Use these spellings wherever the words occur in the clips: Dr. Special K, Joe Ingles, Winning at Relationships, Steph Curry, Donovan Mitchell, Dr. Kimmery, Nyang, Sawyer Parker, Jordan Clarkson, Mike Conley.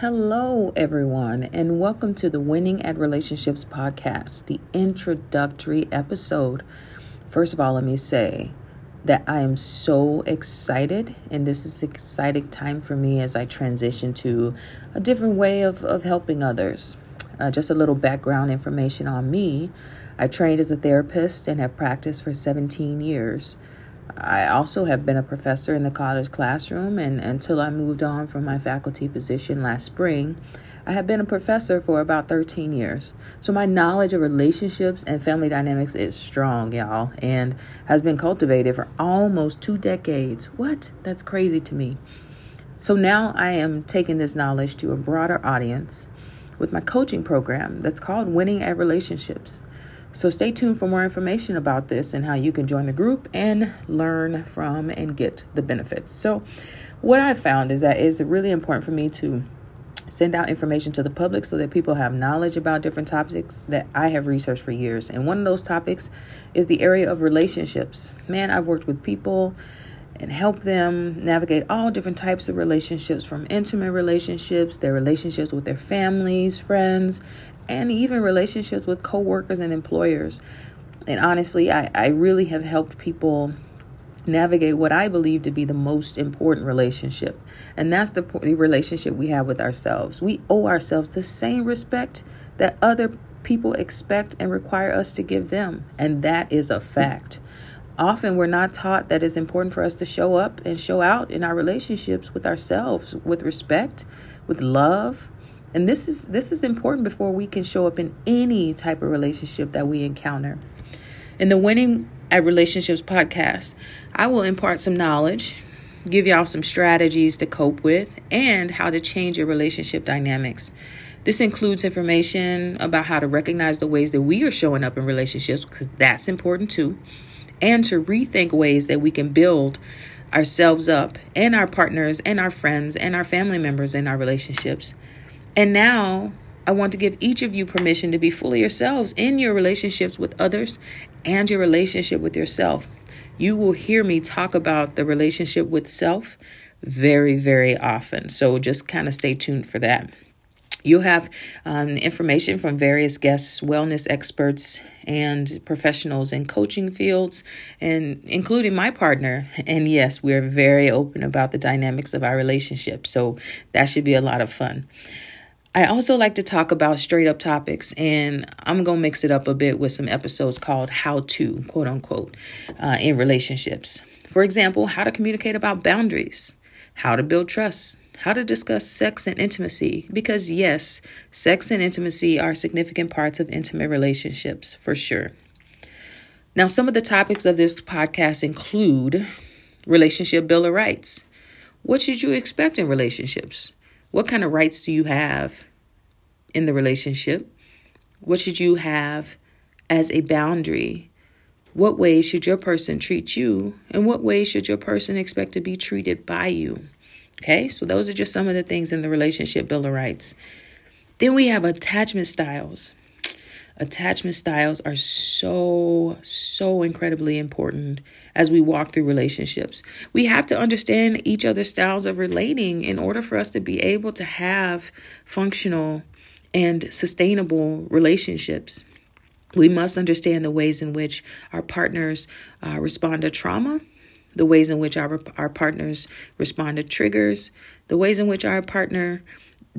Hello, everyone, and welcome to the Winning at Relationships podcast, the introductory episode. First of all, let me say that I am so excited, and this is an exciting time for me as I transition to a different way of helping others. Just a little background information on me. I trained as a therapist and have practiced for 17 years. I also have been a professor in the college classroom, and until I moved on from my faculty position last spring, I have been a professor for about 13 years. So my knowledge of relationships and family dynamics is strong, y'all, and has been cultivated for almost 2 decades. What? That's crazy to me. So now I am taking this knowledge to a broader audience with my coaching program that's called Winning at Relationships. So stay tuned for more information about this and how you can join the group and learn from and get the benefits. So what I found is that it's really important for me to send out information to the public so that people have knowledge about different topics that I have researched for years. And one of those topics is the area of relationships. Man, I've worked with people and help them navigate all different types of relationships, from intimate relationships, their relationships with their families, friends, and even relationships with coworkers and employers. And honestly, I really have helped people navigate what I believe to be the most important relationship. And that's the relationship we have with ourselves. We owe ourselves the same respect that other people expect and require us to give them. And that is a fact. Often we're not taught that it's important for us to show up and show out in our relationships with ourselves, with respect, with love. And this is important before we can show up in any type of relationship that we encounter. In the Winning at Relationships podcast, I will impart some knowledge, give y'all some strategies to cope with, and how to change your relationship dynamics. This includes information about how to recognize the ways that we are showing up in relationships, because that's important too, and to rethink ways that we can build ourselves up and our partners and our friends and our family members in our relationships. And now I want to give each of you permission to be fully yourselves in your relationships with others and your relationship with yourself. You will hear me talk about the relationship with self very, very often. So just kind of stay tuned for that. You'll have information from various guests, wellness experts, and professionals in coaching fields, and including my partner. And yes, we're very open about the dynamics of our relationship. So that should be a lot of fun. I also like to talk about straight up topics, and I'm going to mix it up a bit with some episodes called how to, quote unquote, in relationships. For example, how to communicate about boundaries, how to build trust, how to discuss sex and intimacy, because yes, sex and intimacy are significant parts of intimate relationships for sure. Now, some of the topics of this podcast include relationship bill of rights. What should you expect in relationships? What kind of rights do you have in the relationship? What should you have as a boundary? What way should your person treat you? And what way should your person expect to be treated by you? Okay, so those are just some of the things in the relationship bill of rights. Then we have attachment styles. Attachment styles are so incredibly important as we walk through relationships. We have to understand each other's styles of relating in order for us to be able to have functional and sustainable relationships. We must understand the ways in which our partners respond to trauma, the ways in which our partners respond to triggers, the ways in which our partner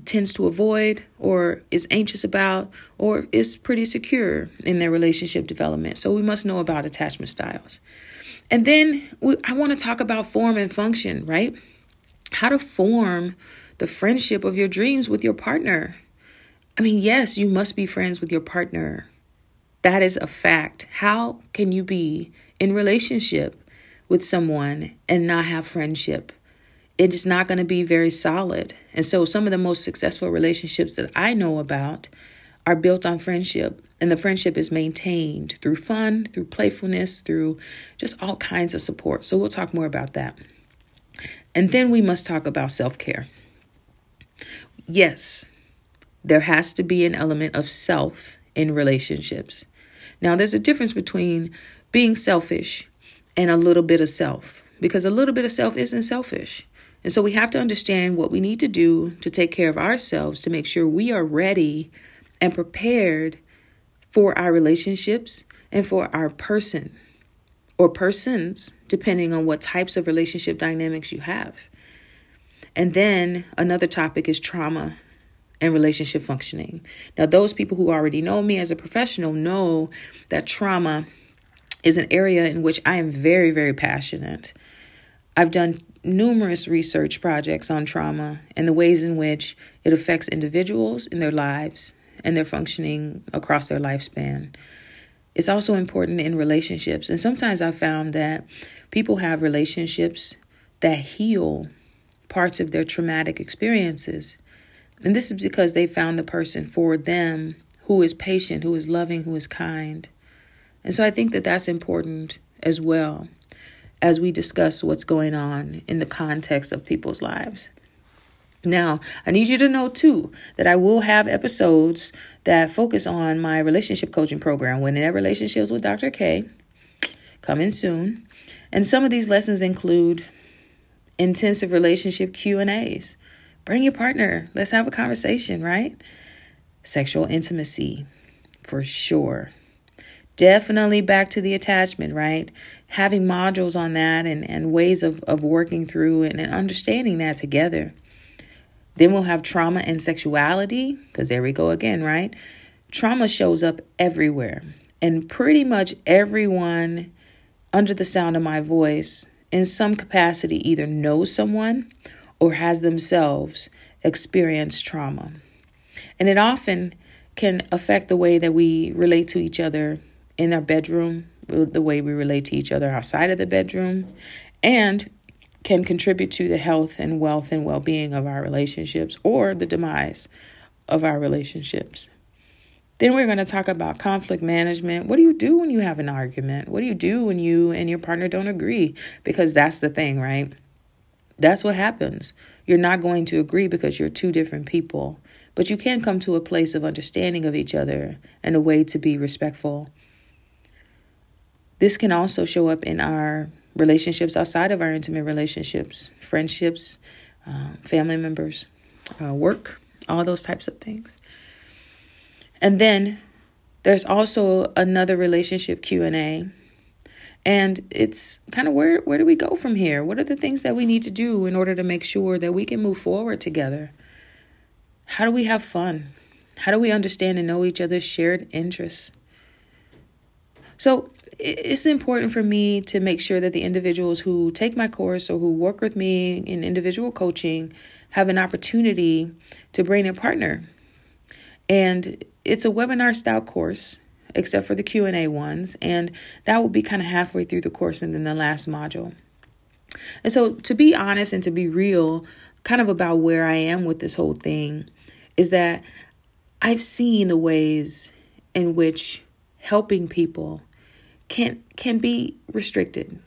tends to avoid or is anxious about or is pretty secure in their relationship development. So we must know about attachment styles. And then I want to talk about form and function, right? How to form the friendship of your dreams with your partner. I mean, yes, you must be friends with your partner. That is a fact. How can you be in relationship with someone and not have friendship? It is not going to be very solid. And so some of the most successful relationships that I know about are built on friendship. And the friendship is maintained through fun, through playfulness, through just all kinds of support. So we'll talk more about that. And then we must talk about self-care. Yes, there has to be an element of self in relationships. Now, there's a difference between being selfish and a little bit of self. because a little bit of self isn't selfish. And so we have to understand what we need to do to take care of ourselves to make sure we are ready and prepared for our relationships and for our person or persons, depending on what types of relationship dynamics you have. And then another topic is trauma and relationship functioning. Now, those people who already know me as a professional know that trauma is an area in which I am very, very passionate. I've done numerous research projects on trauma and the ways in which it affects individuals in their lives and their functioning across their lifespan. It's also important in relationships. And sometimes I found that people have relationships that heal parts of their traumatic experiences. And this is because they found the person for them who is patient, who is loving, who is kind. And so I think that that's important as well as we discuss what's going on in the context of people's lives. Now, I need you to know, too, that I will have episodes that focus on my relationship coaching program, Winning at Relationships with Dr. K, coming soon. And some of these lessons include intensive relationship Q&As. Bring your partner. Let's have a conversation, right? Sexual intimacy, for sure. Definitely back to the attachment, right? Having modules on that and ways of working through and understanding that together. Then we'll have trauma and sexuality, because there we go again, right? Trauma shows up everywhere. And pretty much everyone under the sound of my voice, in some capacity, either knows someone or has themselves experienced trauma. And it often can affect the way that we relate to each other in our bedroom, the way we relate to each other outside of the bedroom, and can contribute to the health and wealth and well-being of our relationships or the demise of our relationships. Then we're going to talk about conflict management. What do you do when you have an argument? What do you do when you and your partner don't agree? Because that's the thing, right? That's what happens. You're not going to agree because you're two different people, but you can come to a place of understanding of each other and a way to be respectful. This can also show up in our relationships outside of our intimate relationships, friendships, family members, work, all those types of things. And then there's also another relationship Q&A. And it's kind of where do we go from here? What are the things that we need to do in order to make sure that we can move forward together? How do we have fun? How do we understand and know each other's shared interests? So it's important for me to make sure that the individuals who take my course or who work with me in individual coaching have an opportunity to bring a partner. And it's a webinar style course, except for the Q&A ones. And that will be kind of halfway through the course and then the last module. And so to be honest and to be real, kind of about where I am with this whole thing, is that I've seen the ways in which helping people can be restricted.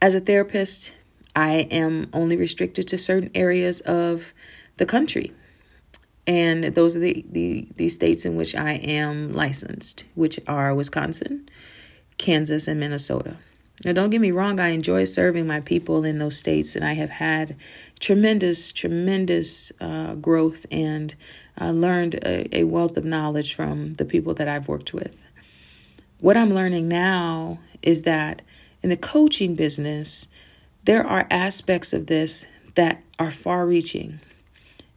As a therapist, I am only restricted to certain areas of the country. And those are the states in which I am licensed, which are Wisconsin, Kansas, and Minnesota. Now, don't get me wrong. I enjoy serving my people in those states, and I have had tremendous growth and learned a wealth of knowledge from the people that I've worked with. What I'm learning now is that in the coaching business, there are aspects of this that are far-reaching.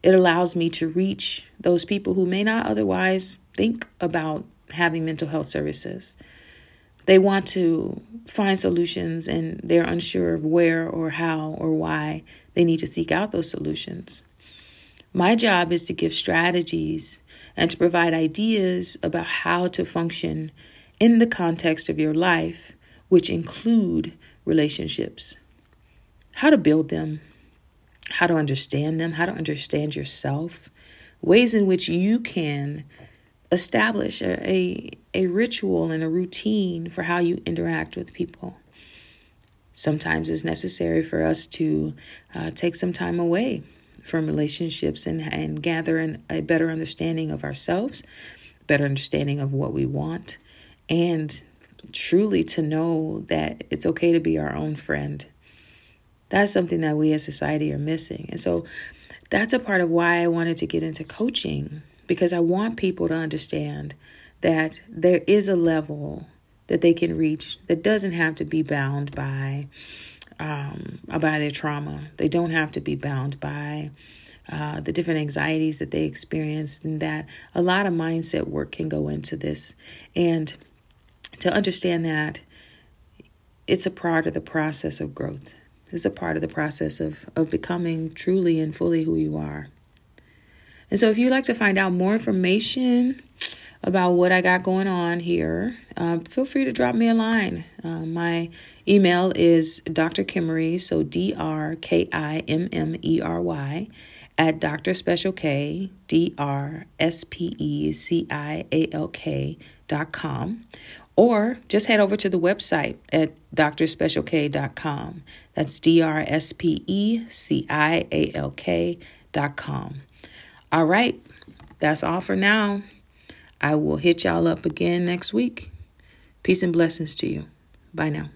It allows me to reach those people who may not otherwise think about having mental health services. They want to find solutions and they're unsure of where or how or why they need to seek out those solutions. My job is to give strategies and to provide ideas about how to function in the context of your life, which include relationships, how to build them, how to understand them, how to understand yourself, ways in which you can establish a ritual and a routine for how you interact with people. Sometimes it's necessary for us to take some time away from relationships and gather a better understanding of ourselves, better understanding of what we want, and truly to know that it's okay to be our own friend That's something that we as society are missing. And so that's a part of why I wanted to get into coaching, because I want people to understand that there is a level that they can reach that doesn't have to be bound by their trauma. They don't have to be bound by the different anxieties that they experience, and that a lot of mindset work can go into this. And to understand that it's a part of the process of growth. It's a part of the process of becoming truly and fully who you are. And so if you'd like to find out more information about what I got going on here, feel free to drop me a line. My email is Dr. Kimmery, so DrKimmery at Dr. Special K, DrSpecialK.com. Or just head over to the website at drspecialk.com. That's drspecialk.com. All right, that's all for now. I will hit y'all up again next week. Peace and blessings to you. Bye now.